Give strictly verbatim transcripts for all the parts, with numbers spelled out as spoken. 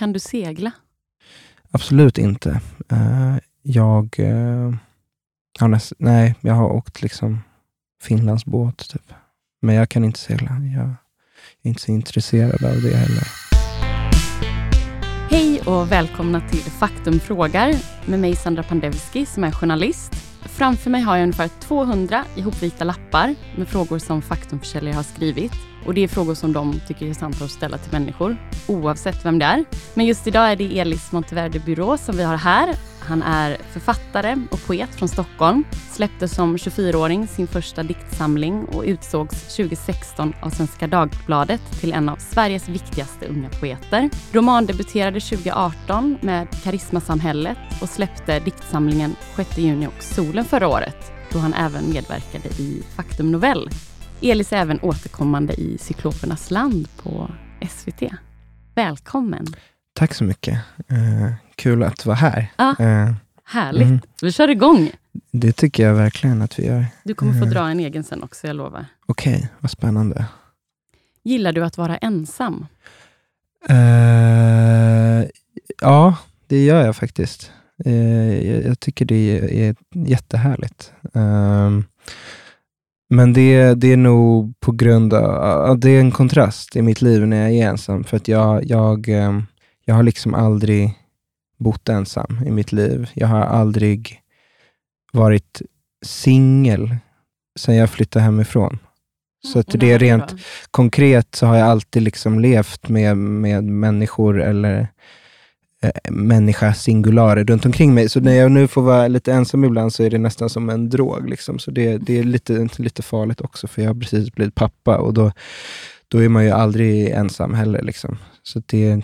Kan du segla? Absolut inte. Uh, jag... Uh, ja, näst, nej, jag har åkt liksom Finlands båt typ. Men jag kan inte segla. Jag är inte så intresserad av det heller. Hej och välkomna till Faktum frågar med mig Sandra Pandevski som är journalist. Framför mig har jag ungefär tvåhundra ihopvita lappar med frågor som faktumförsäljare har skrivit. Och det är frågor som de tycker är sant att ställa till människor, oavsett vem det är. Men just idag är det Elis Monteverdebyrå som vi har här. Han är författare och poet från Stockholm. Släppte som tjugofyraåring sin första diktsamling och utsågs tjugohundrasexton av Svenska Dagbladet till en av Sveriges viktigaste unga poeter. Romandebuterade tjugoarton med Karismasamhället och släppte diktsamlingen sjätte juni och Solen förra året, då han även medverkade i Faktum novell. Elis är även återkommande i Cyklopernas land på S V T. Välkommen! Tack så mycket. Eh, kul att vara här. Ja, eh, härligt. Mm. Vi kör igång. Det tycker jag verkligen att vi gör. Du kommer eh. få dra en egen sen också, jag lovar. Okej, okay, vad spännande. Gillar du att vara ensam? Eh, ja, det gör jag faktiskt. Eh, jag, jag tycker det är jättehärligt. Eh, Men det, det är nog på grund av... Det är en kontrast i mitt liv när jag är ensam. För att jag, jag, jag har liksom aldrig bott ensam i mitt liv. Jag har aldrig varit singel sen jag flyttade hemifrån. Så att det är rent konkret så har jag alltid liksom levt med, med människor eller... människa singulare runt omkring mig. Så när jag nu får vara lite ensam ibland så är det nästan som en drog liksom. Så det, det är lite, lite farligt också, för jag har precis blivit pappa och då, då är man ju aldrig ensam heller liksom. Så det,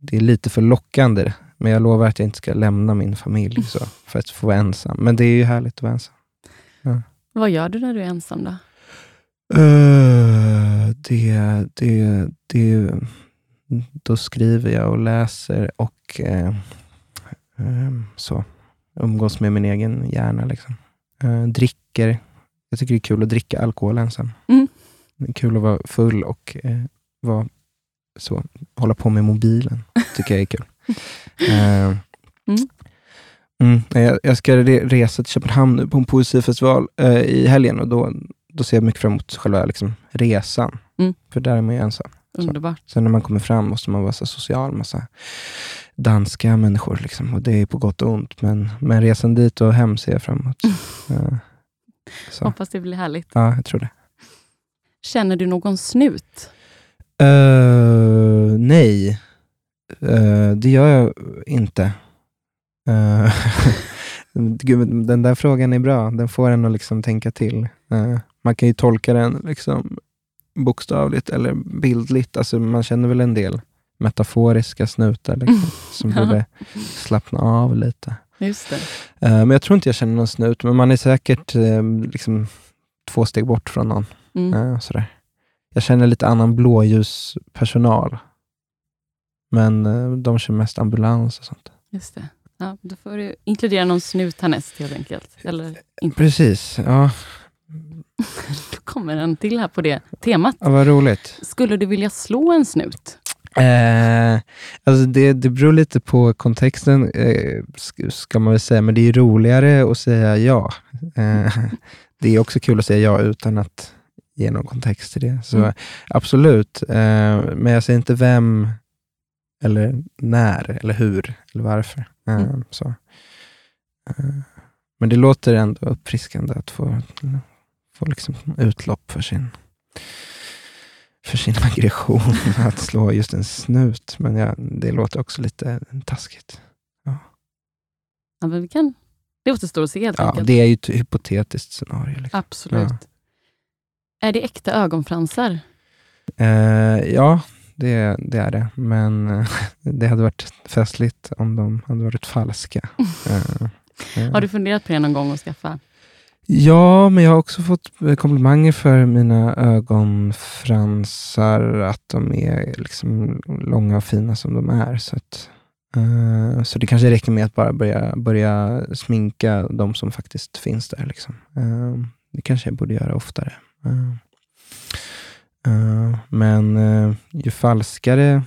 det är lite för lockande, men jag lovar att jag inte ska lämna min familj så, för att få vara ensam. Men det är ju härligt att vara ensam. Ja. Vad gör du när du är ensam då? Uh, det det, det Då skriver jag och läser och eh, eh, så umgås med min egen hjärna liksom. Eh, dricker. Jag tycker det är kul att dricka alkohol ensam. Mm. Det är kul att vara full och eh, vara, så, hålla på med mobilen. Tycker jag är kul. Eh, mm. Mm, jag, jag ska resa till Köpenhamn nu på en poesifestival eh, i helgen, och då, då ser jag mycket fram emot själva liksom, resan. Mm. För där är man ju ensam. Så. Sen när man kommer fram måste man vara så social, massa danska människor liksom, och det är på gott och ont, men, men resan dit och hem ser jag framåt. Mm. Så. Hoppas det blir härligt. Ja, jag tror det. Känner du någon snut? Uh, nej. Uh, det gör jag inte. Uh, Gud, den där frågan är bra. Den får en att liksom tänka till. Uh, man kan ju tolka den liksom bokstavligt eller bildligt, alltså man känner väl en del metaforiska snutar liksom, som borde slappna av lite. Just det. Uh, men jag tror inte jag känner någon snut, men man är säkert uh, liksom två steg bort från någon. Mm. Uh, sådär. Jag känner lite annan blåljuspersonal, men uh, de kör mest ambulans och sånt. Just det. Ja, då får du inkludera någon snut härnäst helt enkelt. Eller inte. Precis, ja. Då kommer en till här på det temat. Ja, vad roligt. Skulle du vilja slå en snut? Eh, alltså det, det beror lite på kontexten, eh, ska man väl säga. Men det är ju roligare att säga ja. Eh, det är också kul att säga ja utan att ge någon kontext till det. Så mm. absolut. Eh, men jag säger inte vem, eller när, eller hur, eller varför. Eh, mm. så. Eh, men det låter ändå uppfriskande att få... Får liksom utlopp för sin för sin aggression att slå just en snut. Men ja, det låter också lite taskigt. Ja, ja men vi kan... Det återstår att se helt ja, enkelt. Det är ju ett hypotetiskt scenario. Liksom. Absolut. Ja. Är det äkta ögonfransar? Eh, ja, det, det är det. Men det hade varit festligt om de hade varit falska. eh, eh. Har du funderat på det någon gång att skaffa? Ja, men jag har också fått komplimanger för mina ögonfransar, att de är liksom långa och fina som de är, så att, uh, så det kanske räcker med att bara börja, börja sminka de som faktiskt finns där liksom. Uh, det kanske jag borde göra oftare. Uh, uh, men uh, ju falskare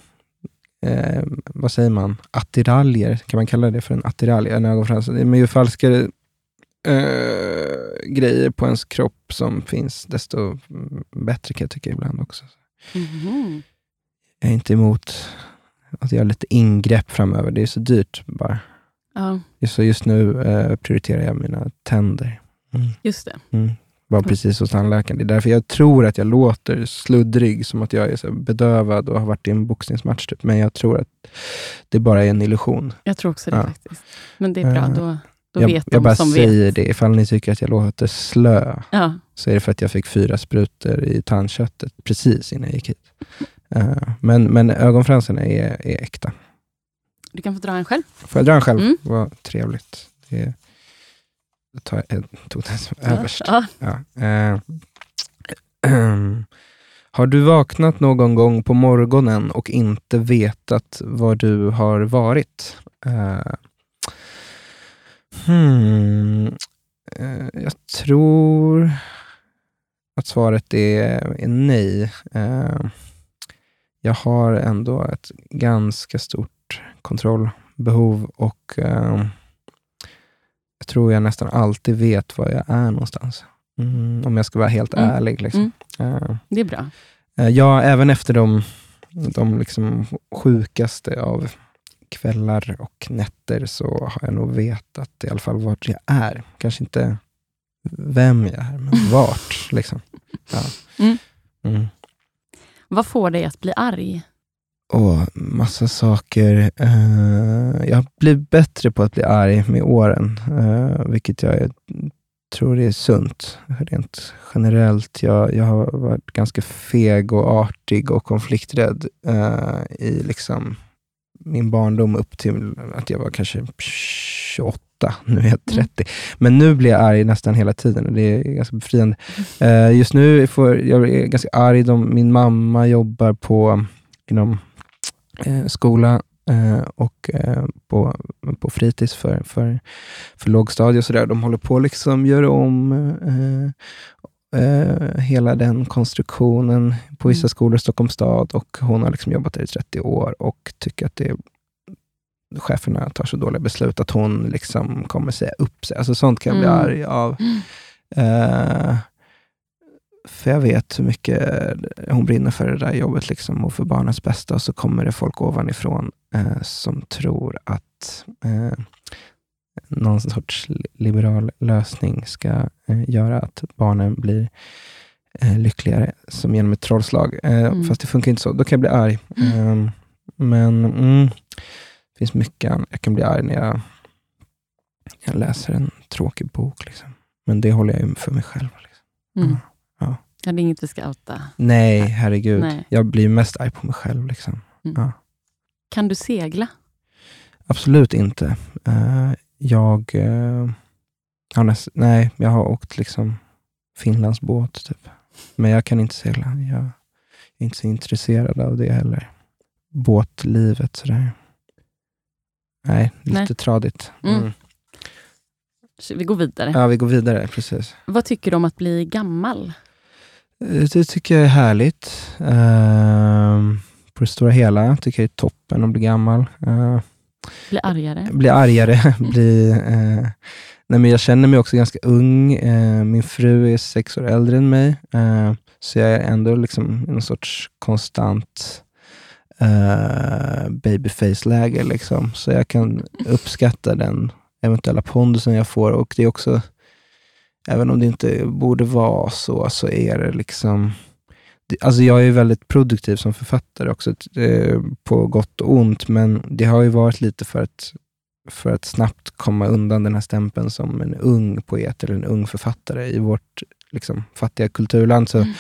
eh, vad säger man, attiraljer, kan man kalla det för en attiralj, en ögonfrans, men ju falskare eh, grejer på ens kropp som finns, desto bättre kan jag tycka ibland också. Mm-hmm. Jag är inte emot att göra lite ingrepp framöver, det är så dyrt bara. Ja. Så just nu eh, prioriterar jag mina tänder. Mm. Just det. Mm. Var precis hos tandläkaren. Det är därför jag tror att jag låter sluddrig, som att jag är så bedövad och har varit i en boxningsmatch typ. Men jag tror att det bara är en illusion. Jag tror också det, ja, faktiskt. Men det är bra, då, då jag, vet jag de bara som säger vet. Det, ifall ni tycker att jag låter slö, ja, så är det för att jag fick fyra sprutor i tandköttet precis innan jag gick hit. Uh, men, men ögonfransarna är, är äkta. Du kan få dra en själv. Får jag dra en själv? Mm. Vad trevligt. Det är... Ta, jag tog den som överst. Ja. Ja. Eh, ähm. Har du vaknat någon gång på morgonen och inte vetat var du har varit? Eh. Hmm. Eh, jag tror att svaret är, är nej. Eh. Jag har ändå ett ganska stort kontrollbehov och... Eh, jag tror jag nästan alltid vet var jag är någonstans. Mm, om jag ska vara helt mm. ärlig. Liksom. Mm. Uh, det är bra. Uh, ja, även efter de, de liksom sjukaste av kvällar och nätter så har jag nog vetat i alla fall vart jag är. Kanske inte vem jag är, men vart. Liksom. Ja. Mm. Mm. Vad får dig att bli arg? Åh, oh, massa saker. Uh, jag blir bättre på att bli arg med åren. Uh, vilket jag är, tror är sunt. Rent generellt. Jag, jag har varit ganska feg och artig och konflikträdd uh, i liksom min barndom upp till att jag var kanske tjugoåtta. Nu är jag trettio. Mm. Men nu blir jag arg nästan hela tiden och det är ganska befriande. Uh, just nu får jag är ganska arg. De, min mamma jobbar på inom Eh, skola eh, och eh, på, på fritids för, för, för lågstadie och sådär. De håller på liksom gör om eh, eh, hela den konstruktionen på vissa skolor i Stockholms stad, och hon har liksom jobbat där i trettio år och tycker att det, cheferna tar så dåliga beslut att hon liksom kommer säga upp sig. Alltså sånt kan jag bli mm. arg av. Eh, För jag vet hur mycket hon brinner för det där jobbet liksom, och för barnens bästa, och så kommer det folk ovanifrån eh, som tror att eh, någon sorts liberal lösning ska eh, göra att barnen blir eh, lyckligare som genom ett trollslag. Eh, mm. Fast det funkar inte så. Då kan jag bli arg. Mm. Eh, men mm, det finns mycket. Jag kan bli arg när jag, jag läser en tråkig bok. Liksom. Men det håller jag ju för mig själv. Liksom. Mm. Mm. Ja. Ja, det är inget vi ska outa. Nej, herregud. Nej. Jag blir mest arg på mig själv. Liksom. Mm. Ja. Kan du segla? Absolut inte. Uh, jag, uh, ja, näst, nej, jag har åkt liksom Finlands båt typ. Men jag kan inte segla. Jag är inte så intresserad av det heller. Båtlivet sådär. Nej, lite nej. tradigt. Mm. Mm. Vi går vidare. Ja, vi går vidare, precis. Vad tycker du om att bli gammal? Det tycker jag är härligt. Uh, på det stora hela tycker jag är toppen att bli gammal. Uh, bli argare. Bli argare. bli, uh, nej, men jag känner mig också ganska ung. Uh, min fru är sex år äldre än mig. Uh, så jag är ändå liksom en sorts konstant uh, babyface-läge. Liksom. Så jag kan uppskatta den eventuella pondusen jag får, och det är också, även om det inte borde vara så, så är det liksom, det, alltså jag är väldigt produktiv som författare också, eh, på gott och ont, men det har ju varit lite för att för att snabbt komma undan den här stämpeln som en ung poet eller en ung författare i vårt liksom fattiga kulturland, så mm.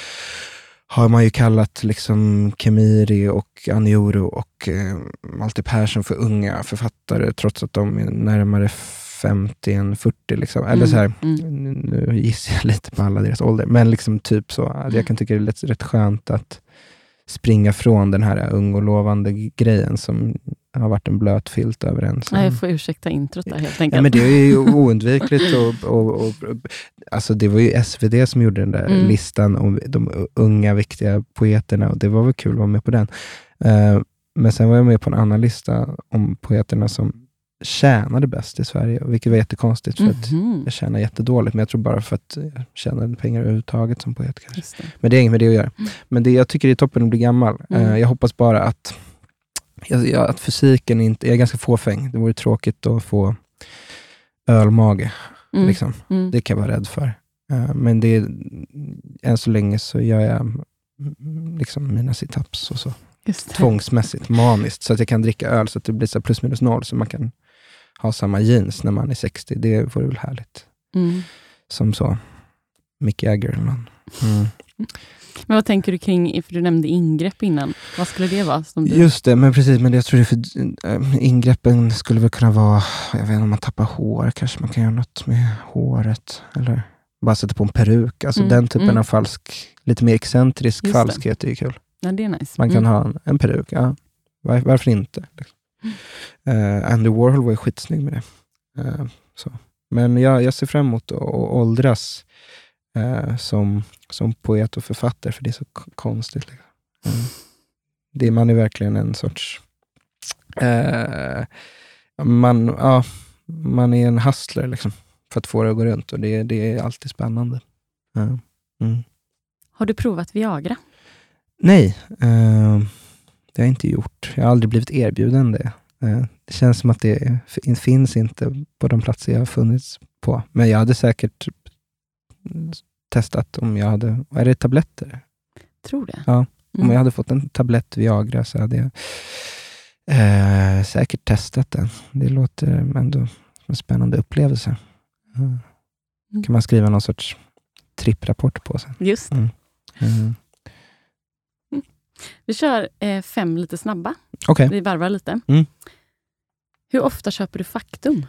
har man ju kallat liksom Kemiri och Anjuru och eh, Malte Pärson för unga författare, trots att de är närmare femtio än fyrtio liksom. Eller mm, så här, mm. nu gissar jag lite på alla deras ålder, men liksom typ så. Mm. Jag kan tycka det är rätt, rätt skönt att springa från den här ung och lovande grejen som har varit en blöt filt över en. Som... Nej, jag får ursäkta introt där helt enkelt. Ja, men det är ju oundvikligt. Och, och, och, och, alltså det var ju S V T som gjorde den där mm. listan om de unga viktiga poeterna, och det var väl kul att vara med på den. Uh, Men sen var jag med på en annan lista om poeterna som tjänade bäst i Sverige. Vilket var jättekonstigt för mm-hmm. att jag tjänar jättedåligt. Men jag tror bara för att jag tjänade pengar överhuvudtaget som poet kanske. Det. Men det är inget med det att göra. Mm. Men det jag tycker är toppen att bli gammal. Mm. Jag hoppas bara att, jag, att fysiken inte, jag är ganska fåfäng. Det vore tråkigt att få ölmage. Mm. Liksom. Mm. Det kan jag vara rädd för. Men det är, än så länge så gör jag liksom mina sit-ups och så. Tvångsmässigt, maniskt, så att jag kan dricka öl så att det blir så plus minus noll så man kan ha samma jeans när man är sextio. Det vore väl härligt. Mm. Som så Mickey Eggerman. Mm. Men vad tänker du kring, för du nämnde ingrepp innan. Vad skulle det vara? Som du... Just det, men precis, men jag tror det för äh, ingreppen skulle väl kunna vara, jag vet inte, om man tappar hår, kanske man kan göra något med håret eller bara sätta på en peruk, alltså mm, den typen mm. av falsk, lite mer excentrisk just falskhet det. Är ju kul. Ja, det är nice. Man kan mm. ha en, en peruk, ja. Var, varför inte? Mm. Uh, Andy Warhol var ju skitsnygg med det. Uh, så. Men jag, jag ser fram emot att åldras uh, som, som poet och författare, för det är så k- konstigt. Liksom. Mm. Det, man är verkligen en sorts... Uh, man, uh, man är en hustler liksom, för att få det att gå runt, och det, det är alltid spännande. Uh, mm. Har du provat Viagra? Nej, eh, det har jag inte gjort. Jag har aldrig blivit erbjuden det. Eh, det känns som att det finns inte på de platser jag har funnits på. Men jag hade säkert testat om jag hade... Är det tabletter? Tror det. Ja, om mm. jag hade fått en tablett Viagra så hade jag eh, säkert testat den. Det låter ändå som en spännande upplevelse. Mm. Mm. Kan man skriva någon sorts tripprapport på sen. Just det. Mm. Mm. Vi kör eh, fem lite snabba. Okay. Vi varvar lite. Mm. Hur ofta köper du Faktum?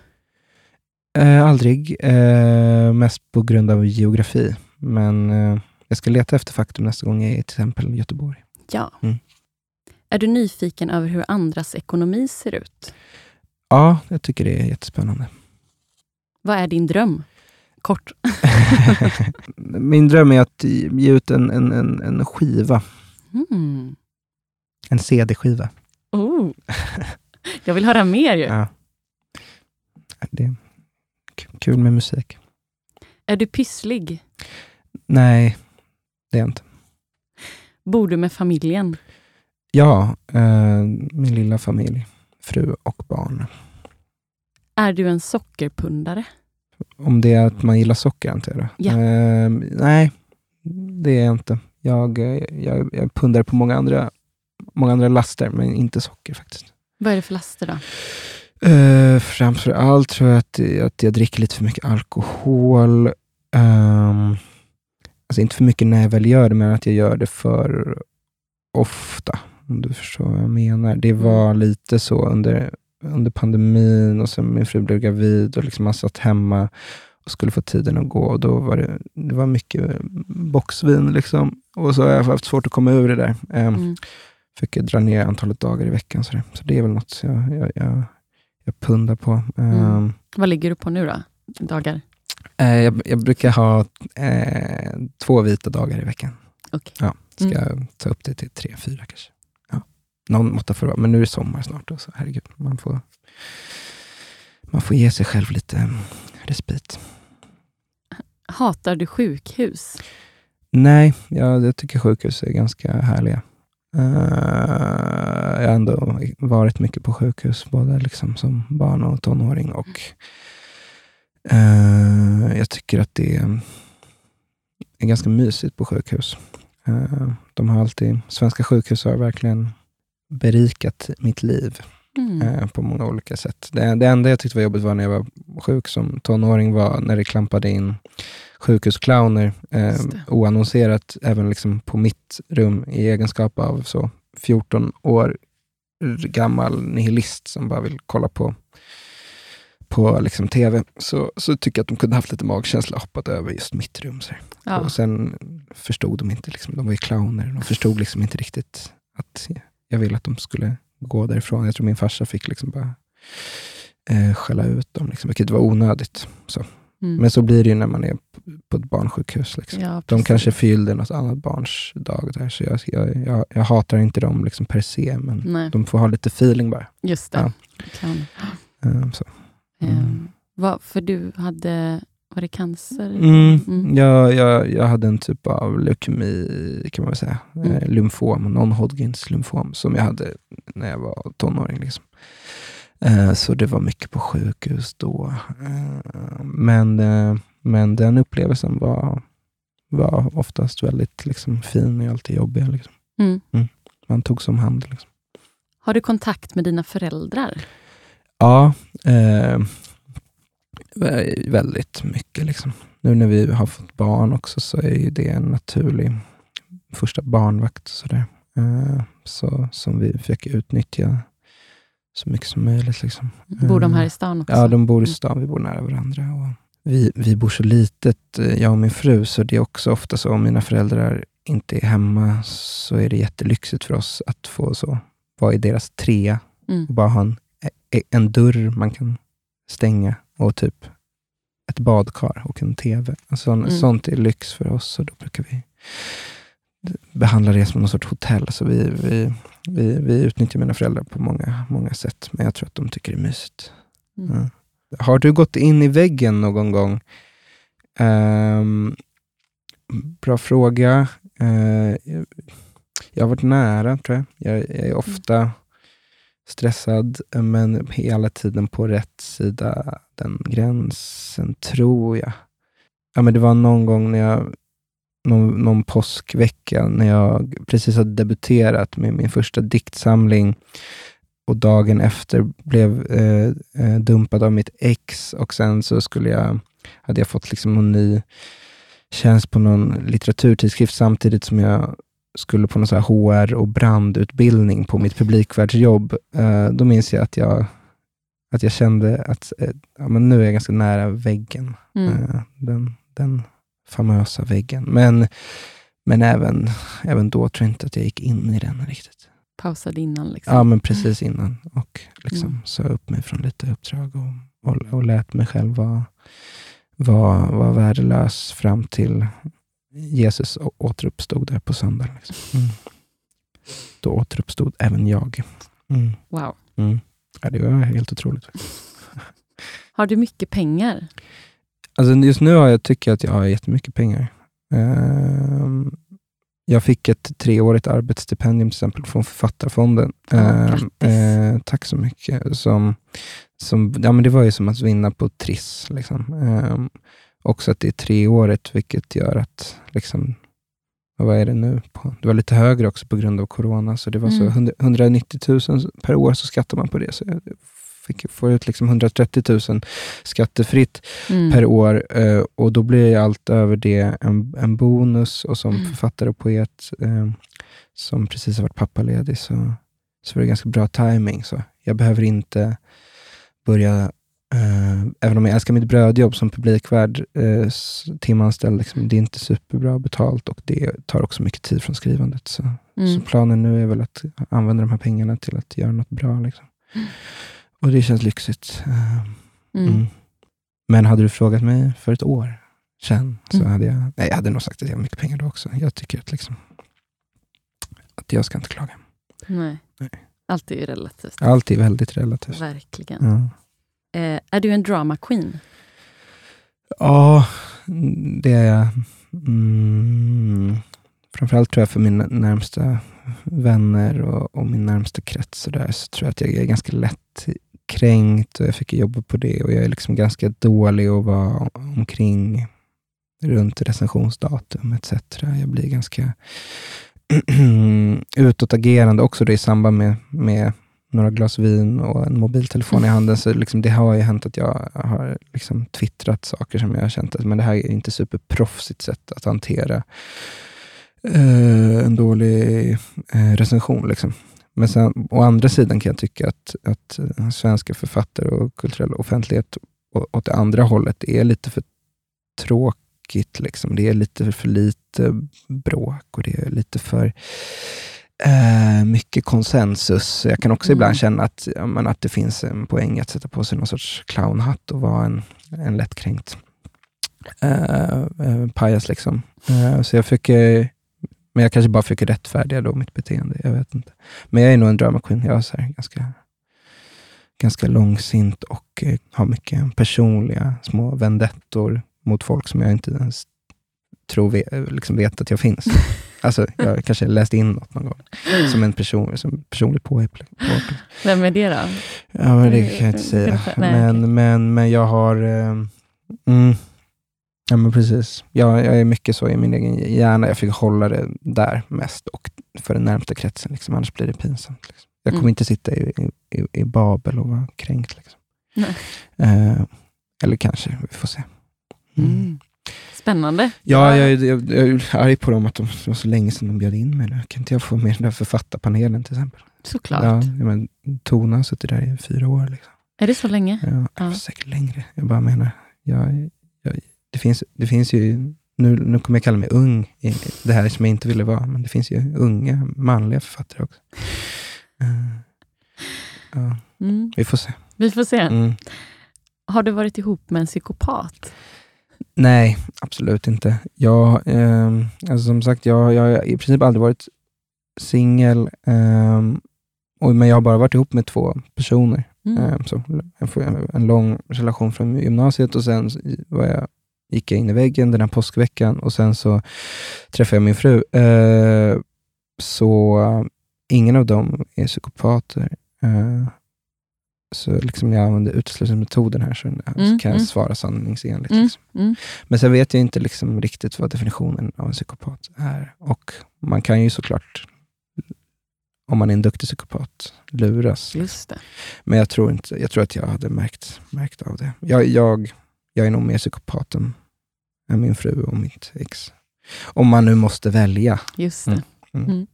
Eh, aldrig. Eh, mest på grund av geografi. Men eh, jag ska leta efter Faktum nästa gång jag är i till exempel Göteborg. Ja. Mm. Är du nyfiken över hur andras ekonomi ser ut? Ja, jag tycker det är jättespännande. Vad är din dröm? Kort. Min dröm är att ge ut en, en, en, en skiva. Mm. En C D-skiva. Oh. Jag vill höra mer ju. Ja. Det är kul med musik. Är du pysslig? Nej, det är jag inte. Bor du med familjen? Ja, eh, min lilla familj. Fru och barn. Är du en sockerpundare? Om det är att man gillar socker, antar jag. Ja. Eh, nej, det är jag inte. Jag, jag, jag pundar på många andra, många andra laster, men inte socker faktiskt. Vad är det för laster då? Uh, framför allt tror jag att, att jag dricker lite för mycket alkohol. Um, alltså inte för mycket när jag väl gör det, men att jag gör det för ofta. Om du förstår vad jag menar. Det var lite så under, under pandemin, och sen min fru blev gravid och liksom man satt hemma. Skulle få tiden att gå, och då var det, det var mycket boxvin liksom, och så har jag haft svårt att komma ur det där. Ehm, mm. Fick jag dra ner antalet dagar i veckan så, så det är väl något jag, jag, jag, jag pundar på. Ehm, mm. Vad ligger du på nu då? Dagar? Eh, jag, jag brukar ha eh, två vita dagar i veckan. Okay. Ja, ska mm. ta upp det till tre, fyra kanske. Ja. Någon måtta för, men nu är det sommar snart och så, herregud, man får man får ge sig själv lite respit. Hatar du sjukhus? Nej, jag, jag tycker sjukhus är ganska härliga. Uh, jag har ändå varit mycket på sjukhus, både liksom som barn och tonåring, och uh, jag tycker att det är, är ganska mysigt på sjukhus. Uh, de har alltid, svenska sjukhus har verkligen berikat mitt liv. Mm. På många olika sätt. Det, det enda jag tyckte var jobbigt var när jag var sjuk som tonåring, var när det klampade in sjukhusclowner eh, oannonserat, även liksom på mitt rum, i egenskap av så fjorton år gammal nihilist som bara vill kolla på på liksom tv, så, så tycker jag att de kunde haft lite magkänsla och hoppat över just mitt rum. Så. Ja. Och sen förstod de inte, liksom, de var ju clowner, de förstod liksom inte riktigt att jag ville att de skulle gå därifrån. Jag tror min farsa fick liksom bara eh, skälla ut dem. Liksom. Vilket var onödigt. Så. Mm. Men så blir det ju när man är på ett barnsjukhus. Liksom. Ja, de kanske fyllde något annat barns dag där. Så jag, jag, jag, jag hatar inte dem liksom per se. Men nej, de får ha lite feeling bara. Just det. Ja. Kan. Um, så. Mm. Um, vad, för du hade... Var det cancer? Mm. Mm. Jag, jag, jag hade en typ av leukemi, kan man väl säga. Mm. Lymfom, non-Hodgkins lymfom, som jag hade när jag var tonåring. Liksom. Eh, så det var mycket på sjukhus då. Eh, men, eh, men den upplevelsen var, var oftast väldigt liksom, fin och alltid jobbig. Liksom. Mm. Mm. Man tog som hand. Liksom. Har du kontakt med dina föräldrar? Ja, eh, väldigt mycket liksom. Nu när vi har fått barn också så är ju det en naturlig första barnvakt så där. Eh, så som vi fick utnyttja så mycket som möjligt liksom. Eh, bor de här i stan också? Ja, de bor i stan. Vi bor nära varandra och vi, vi bor så litet, jag och min fru, så det är också ofta så om mina föräldrar inte är hemma så är det jättelyxigt för oss att få så vara i deras trea mm. och bara ha en, en dörr man kan stänga. Och typ ett badkar och en tv. Alltså, mm. Sånt är lyx för oss. Så då brukar vi behandla det som någon sorts hotell. Så vi, vi, vi, vi utnyttjar mina föräldrar på många, många sätt. Men jag tror att de tycker det är mysigt. Mm. Ja. Har du gått in i väggen någon gång? Um, bra fråga. Uh, jag, jag har varit nära, tror jag. Jag, jag är ofta... stressad, men hela tiden på rätt sida den gränsen, tror jag. Ja, men det var någon gång när jag någon, någon påskvecka när jag precis hade debuterat med min första diktsamling och dagen efter blev eh, dumpad av mitt ex och sen så skulle jag hade jag fått liksom en ny tjänst på någon litteraturtidskrift samtidigt som jag skulle på någon så här H R och brandutbildning på mitt publikvärdsjobb, då minns jag att jag att jag kände att ja, men nu är jag ganska nära väggen. Mm. Den, den famösa väggen. Men, men även, även då tror jag inte att jag gick in i den riktigt. Pausade innan liksom. Ja, men precis innan. Och liksom mm. sa upp mig från lite uppdrag och, och, och lät mig själv vara var, var värdelös fram till Jesus återuppstod där på söndagen. Liksom. Mm. Då återuppstod även jag. Mm. Wow. Mm. Ja, det var helt otroligt. Har du mycket pengar? Alltså just nu har jag, tycker jag att jag har jättemycket pengar. Um, jag fick ett treårigt arbetsstipendium till exempel från Författarfonden. Oh, um, uh, tack så mycket. Som, som, ja, men det var ju som att vinna på Triss. Liksom. Um, Också att det är treåret, vilket gör att liksom, vad är det nu? På? Det var lite högre också på grund av corona. Så det var mm. så hundra, hundranittio tusen per år så skattar man på det. Så jag fick, får ut liksom hundratrettio tusen skattefritt mm. per år. Eh, och då blir allt över det en, en bonus. Och som mm. författare och poet eh, som precis har varit pappaledig så, så var det ganska bra timing. Så jag behöver inte börja... Uh, även om jag älskar mitt brödjobb som publikvärd uh, timanställd liksom, det är inte superbra betalt och det tar också mycket tid från skrivandet så, mm. så planen nu är väl att använda de här pengarna till att göra något bra liksom. Mm. Och det känns lyxigt uh, mm. Mm. Men hade du frågat mig för ett år sedan så mm. hade jag nej, jag hade nog sagt att jag har mycket pengar då också. Jag tycker att, liksom, att jag ska inte klaga. Nej. Nej. Allt är ju relativt. Allt är väldigt relativt. Verkligen. Ja. Eh, är du en drama queen? Ja, det är jag. Mm, framförallt tror jag för mina närmsta vänner och, och min närmsta krets och där, så tror jag att jag är ganska lätt kränkt och jag fick jobba på det och jag är liksom ganska dålig att vara omkring runt recensionsdatum et cetera. Jag blir ganska utåtagerande också då i samband med, med några glas vin och en mobiltelefon i handen, så liksom, det har ju hänt att jag har liksom twittrat saker som jag har känt att men det här är inte superproffsigt sätt att hantera eh, en dålig eh, recension liksom. Men sen, å andra sidan kan jag tycka att, att svenska författare och kulturell offentlighet å, åt det andra hållet är lite för tråkigt liksom. Det är lite för lite bråk och det är lite för Uh, mycket konsensus. Jag kan också mm. ibland känna att, ja, men att det finns en poäng att sätta på sig någon sorts clownhatt och vara en, en lättkränkt eh, pajas liksom. Eh, så jag fick, eh, men jag kanske bara fick rättfärdiga då mitt beteende, jag vet inte. Men jag är nog en drama queen, jag är så här ganska, ganska långsint och eh, har mycket personliga små vendettor mot folk som jag inte ens tror vi, liksom vet att jag finns. Alltså, jag kanske läste in något någon gång. Mm. Som en person, som personlig påhippling. Vem är det då? Ja, men det kan jag inte säga. Men, men, men jag har... Eh, mm, ja, men precis. Jag, jag är mycket så i min egen hjärna. Jag fick hålla det där mest. Och för den närmsta kretsen, liksom. Annars blir det pinsamt. Liksom. Jag kommer mm. inte sitta i, i, i Babel och vara kränkt, liksom. Eh, eller kanske, vi får se. Mm. Mm. Spännande. Ja, jag, jag, jag är arg på dem att de var så länge sedan de bjöd in mig nu. Kan inte jag få med den där författarpanelen till exempel? Såklart. Ja, men Tona har suttit där i fyra år liksom. Är det så länge? Ja, ja. Säkert längre. Jag bara menar, jag, jag, det, finns, det finns ju, nu, nu kommer jag kalla mig ung, i det här som jag inte ville vara, men det finns ju unga manliga författare också. Uh, ja. mm. Vi får se. Vi får se. Mm. Har du varit ihop med en psykopat? Nej, absolut inte. Jag, eh, alltså som sagt, jag, jag har i princip aldrig varit singel. Eh, men jag har bara varit ihop med två personer. Mm. Eh, så en, en lång relation från gymnasiet. Och sen var jag, gick jag in i väggen den här påskveckan. Och sen så träffade jag min fru. Eh, så ingen av dem är psykopater. Eh, Så liksom jag använder uteslutningsmetoden här så, mm, så kan jag mm. svara sanningsenligt. Mm, liksom. mm. Men sen vet jag inte liksom riktigt vad definitionen av en psykopat är. Och man kan ju såklart, om man är en duktig psykopat, luras. Just det. Men jag tror, inte, jag tror att jag hade märkt, märkt av det. Jag, jag, jag är nog mer psykopat än min fru och mitt ex. Om man nu måste välja. Just det. Mm. Mm. Mm.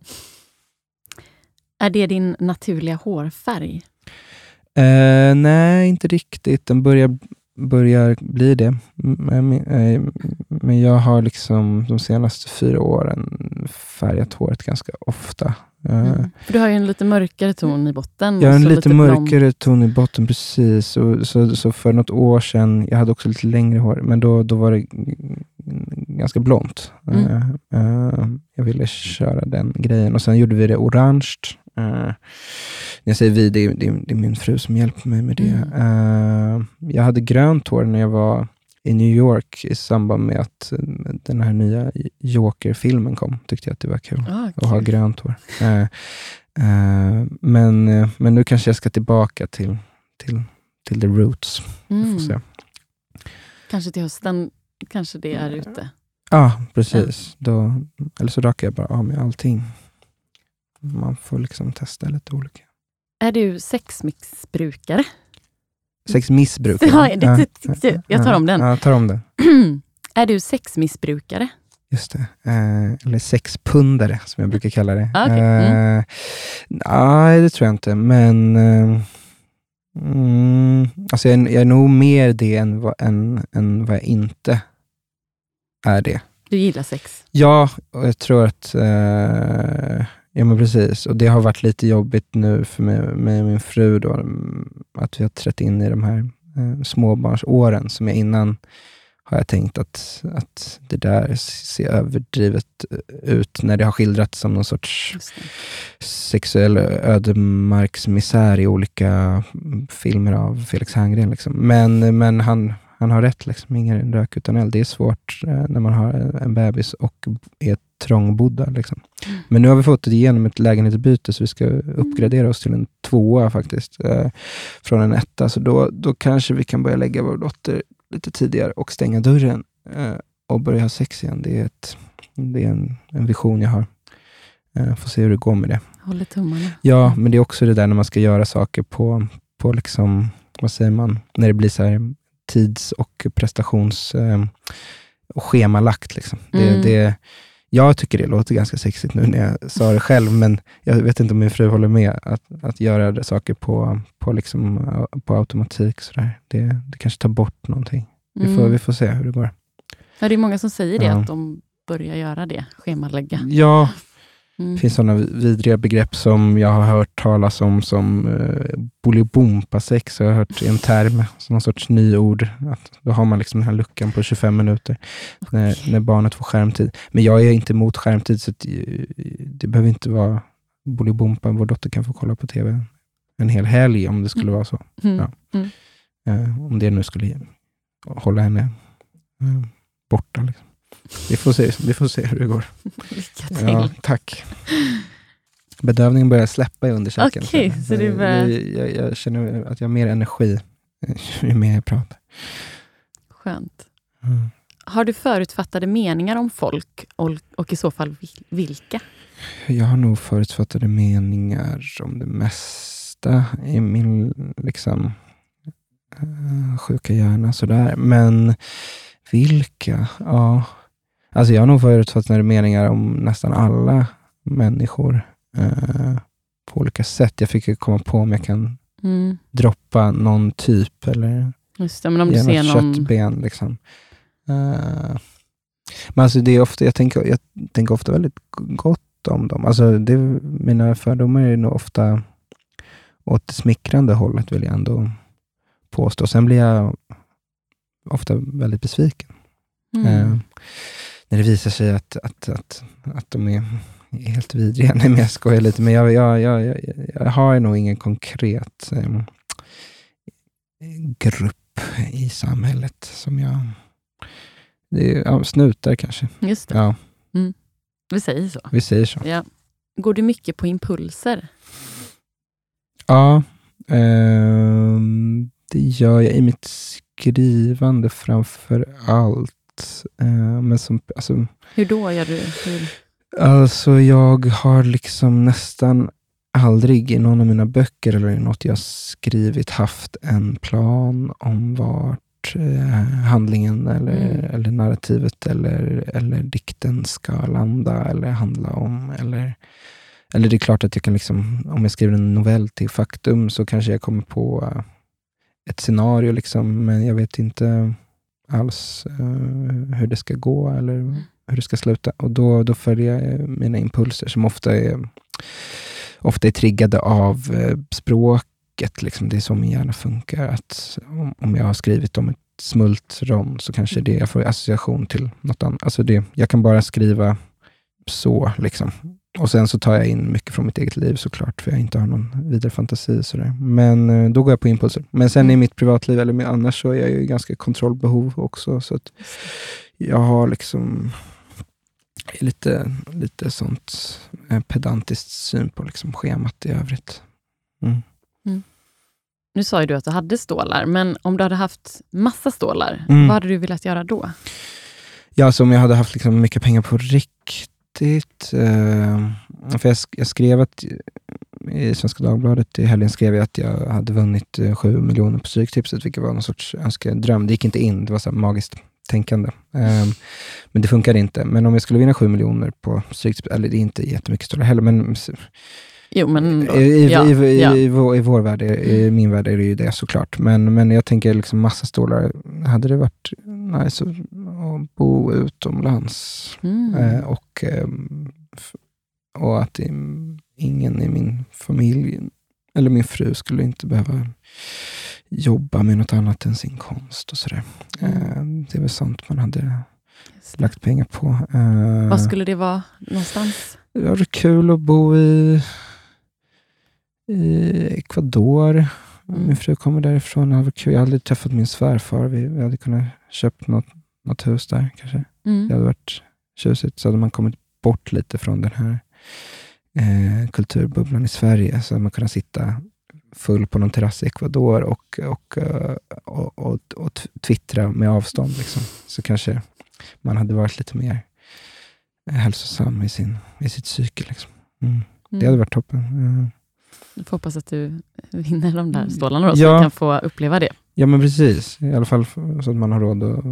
Är det din naturliga hårfärg? Uh, nej, inte riktigt. Den börjar, börjar bli det. Men, uh, men jag har liksom de senaste fyra åren färgat håret ganska ofta. Uh, mm. För du har ju en lite mörkare ton i botten. Jag har en lite, lite mörkare ton i botten, precis. Så, så, så för något år sedan, jag hade också lite längre hår, men då, då var det ganska blont. Mm. Uh, uh, jag ville köra den grejen. Och sen gjorde vi det orange. Uh, när jag säger vi, det är, det, är, det är min fru som hjälper mig med det. Mm. Uh, jag hade grönt hår när jag var i New York i samband med att den här nya Joker-filmen kom. Tyckte jag att det var kul ah, att ha grönt hår. Uh, uh, men, uh, men nu kanske jag ska tillbaka till, till, till the roots. Mm. Får se. Kanske till hösten, kanske det är ute. Ja, uh, uh, precis. Mm. Då, eller så rakar jag bara av med allting. Man får liksom testa lite olika. Är du sexmissbrukare? Sexmissbrukare? Ja, det, det, det, jag tar om den. Ja, tar om den. Är du sexmissbrukare? Just det. Eh, eller sexpundare, som jag brukar kalla det. Okay. Mm. Eh, nej, det tror jag inte. Men eh, mm, alltså jag, är, jag är nog mer det än vad, än, än vad jag inte är det. Du gillar sex? Ja, och jag tror att... Eh, Ja, men precis. Och det har varit lite jobbigt nu för mig, mig och min fru då, att vi har trätt in i de här eh, småbarnsåren som jag innan har jag tänkt att, att det där ser överdrivet ut när det har skildrats som någon sorts sexuell ödemarksmisär i olika filmer av Felix Hangren liksom. Men, men han, han har rätt liksom, ingen rök utan eld. Det är svårt eh, när man har en bebis och är trångbodda liksom. Mm. Men nu har vi fått igenom ett lägenhetsbyte så vi ska uppgradera oss till en tvåa faktiskt eh, från en etta, så då, då kanske vi kan börja lägga vår dotter lite tidigare och stänga dörren eh, och börja ha sex igen. Det är, ett, det är en, en vision jag har. Eh, får se hur det går med det. Håller tummarna. Ja, men det är också det där när man ska göra saker på, på liksom, vad säger man, när det blir så här tids- och prestations eh, och schemalagt liksom. Det, mm. det Jag tycker det låter ganska sexigt nu när jag sa det själv, men jag vet inte om min fru håller med att, att göra saker på, på, liksom, på automatik. Sådär. Det, det kanske tar bort någonting. Mm. Vi, får, vi får se hur det går. Ja, det är många som säger det, ja. Att de börjar göra det, schemalägga. Ja, Mm. Det finns sådana vidriga begrepp som jag har hört talas om som eh, bolibompasex, jag har hört en term, någon sorts nyord. Att då har man liksom den här luckan på tjugofem minuter när, när barnet får skärmtid. Men jag är inte emot skärmtid, så att, det behöver inte vara bolibompa. Vår dotter kan få kolla på tv en hel helg om det skulle vara så. Mm. Ja. Mm. Eh, om det nu skulle hålla henne eh, borta liksom. Vi får se, vi får se hur det går. Ja, tack. Bedövningen börjar släppa i underkäken. Okej, okay, så det var... jag, jag känner att jag har mer energi ju mer jag pratar. Skönt. Mm. Har du förutfattade meningar om folk och, och i så fall vilka? Jag har nog förutfattade meningar om det mesta i min liksom sjuka hjärna sådär. Men vilka? Ja. Alltså jag har nog förutfattade meningar om nästan alla människor eh, på olika sätt. Jag fick ju komma på om jag kan mm. droppa någon typ eller just det, men om du ser någon köttben liksom. Eh, men alltså det är ofta, jag tänker, jag tänker ofta väldigt gott om dem. Alltså det, mina fördomar är nog ofta åt det smickrande hållet vill jag ändå påstå. Sen blir jag ofta väldigt besviken. Mm. Eh, när det visar sig att, att, att, att de är helt vidriga. Nej, men jag skojar lite. Men jag, jag, jag, jag, jag har nog ingen konkret eh, grupp i samhället som jag... Det är, ja, snutar kanske. Just det. Ja. Mm. Vi säger så. Vi säger så. Ja. Går du mycket på impulser? Ja. Eh, det gör jag i mitt skrivande framför allt. Men som, alltså, hur då gör du? Hur? Alltså jag har liksom nästan aldrig i någon av mina böcker eller i något jag skrivit haft en plan om vart eh, handlingen eller, mm. eller narrativet eller, eller dikten ska landa eller handla om eller, eller det är klart att jag kan liksom, om jag skriver en novell till Faktum så kanske jag kommer på ett scenario liksom, men jag vet inte alls uh, hur det ska gå eller mm. hur det ska sluta, och då, då följer jag mina impulser som ofta är ofta är triggade av uh, språket liksom. Det är så min hjärna funkar, att om, om jag har skrivit om ett smultron så kanske det jag får association till något annat, alltså det, jag kan bara skriva så liksom, och sen så tar jag in mycket från mitt eget liv såklart, för jag inte har någon vidare fantasi sådär. Men eh, då går jag på impulser. Men sen i mitt privatliv eller med annars så är jag ju ganska kontrollbehov också, så att jag har liksom lite, lite sånt eh, pedantiskt syn på liksom schemat i övrigt. Mm. Mm. Nu sa ju du att du hade stålar, men om du hade haft massa stålar, mm. vad hade du velat göra då? Ja, alltså om jag hade haft liksom mycket pengar på rikt. Uh, för jag, sk- jag skrev att i Svenska Dagbladet i helgen skrev jag att jag hade vunnit sju miljoner på Psyktipset, vilket var någon sorts önskedröm. Det gick inte in, det var så här magiskt tänkande. Uh, men det funkade inte. Men om jag skulle vinna sju miljoner på Psyktipset, eller det är inte jättemycket större heller, men jo, men då, i, ja, i, i, ja. I, vår, i vår värld, i min värld är det ju det såklart. Men, men jag tänker liksom massa stålar. Hade det varit nice att bo utomlands mm. eh, och, och att ingen i min familj eller min fru skulle inte behöva jobba med något annat än sin konst och sådär. Eh, det är väl sånt man hade lagt pengar på. Eh, Vad skulle det vara någonstans? Det var kul att bo i i Ecuador. Min fru kommer därifrån. Jag hade träffat min svärfar. Vi hade kunnat köpa något, något hus där kanske. Mm. Det hade varit tjusigt. Så hade man kommit bort lite från den här eh, kulturbubblan i Sverige. Så hade man kunnat sitta full på någon terrass i Ecuador och, och, och, och, och twittra med avstånd liksom. Så kanske man hade varit lite mer hälsosam i, sin, i sitt psyke liksom. Mm. Mm. Det hade varit toppen. Mm. Jag hoppas att du vinner de där stålarna då, så ja. Du kan få uppleva det. Ja, men precis. I alla fall så att man har råd att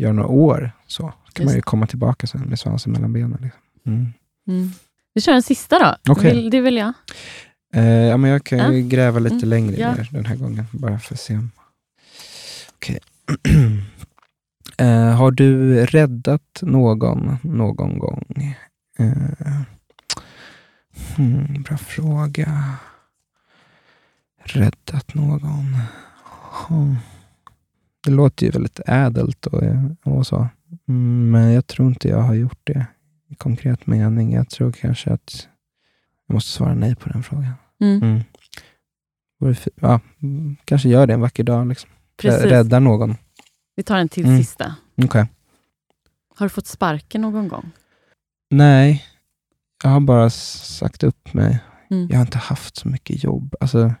göra några år. Så kan Just. Man ju komma tillbaka sen med svansen mellan benen. Liksom. Mm. Mm. Vi kör en sista då. Okay. Vill, det vill jag. Eh, ja, men jag kan ja. ju gräva lite mm. längre ja. ner den här gången. Bara för att se om... Okej. Okay. Uh, har du räddat någon någon gång? Uh, Hmm, bra fråga. Räddat någon. Oh. Det låter ju väldigt ädelt och, och så. Men jag tror inte jag har gjort det i konkret mening. Jag tror kanske att jag måste svara nej på den frågan. Mm. Mm. Ja, kanske gör det en vacker dag. Liksom. Rädda någon. Vi tar en till mm. sista. Okay. Har du fått sparken någon gång? Nej. Jag har bara sagt upp mig. Mm. Jag har inte haft så mycket jobb. Alltså,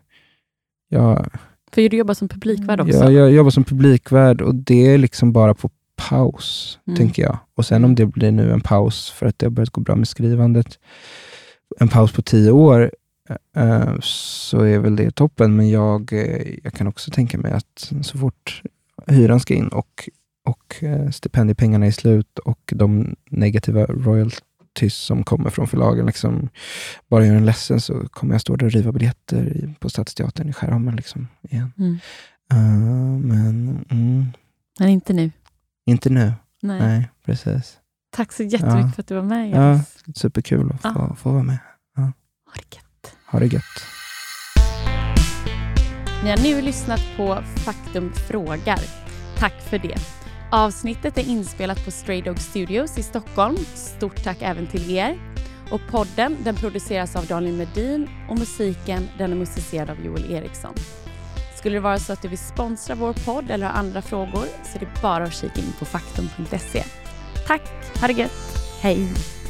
jag... För du jobbar som publikvärd också. Jag, jag jobbar som publikvärd och det är liksom bara på paus, mm. tänker jag. Och sen om det blir nu en paus för att det har börjat gå bra med skrivandet, en paus på tio år, eh, så är väl det toppen. Men jag, eh, jag kan också tänka mig att så fort hyran ska in och, och eh, stipendiepengarna är slut och de negativa royalties som kommer från förlagen liksom bara gör en ledsen, så kommer jag stå där och riva biljetter i, på Stadsteatern i Skärhamnen liksom igen. Mm. Uh, men mm. Men inte nu. Inte nu. Nej. Nej, precis. Tack så jättemycket ja. för att du var med. Ja, superkul att få, ja. få vara med. Ja. Ha det gött. Ha det gött. Ni har nu lyssnat på Faktum frågar. Tack för det. Avsnittet är inspelat på Stray Dog Studios i Stockholm. Stort tack även till er. Och podden, den produceras av Daniel Medin och musiken, den är musicerad av Joel Eriksson. Skulle det vara så att du vill sponsra vår podd eller ha andra frågor, så är det bara att kika in på faktum punkt se. Tack, ha det gött, hej!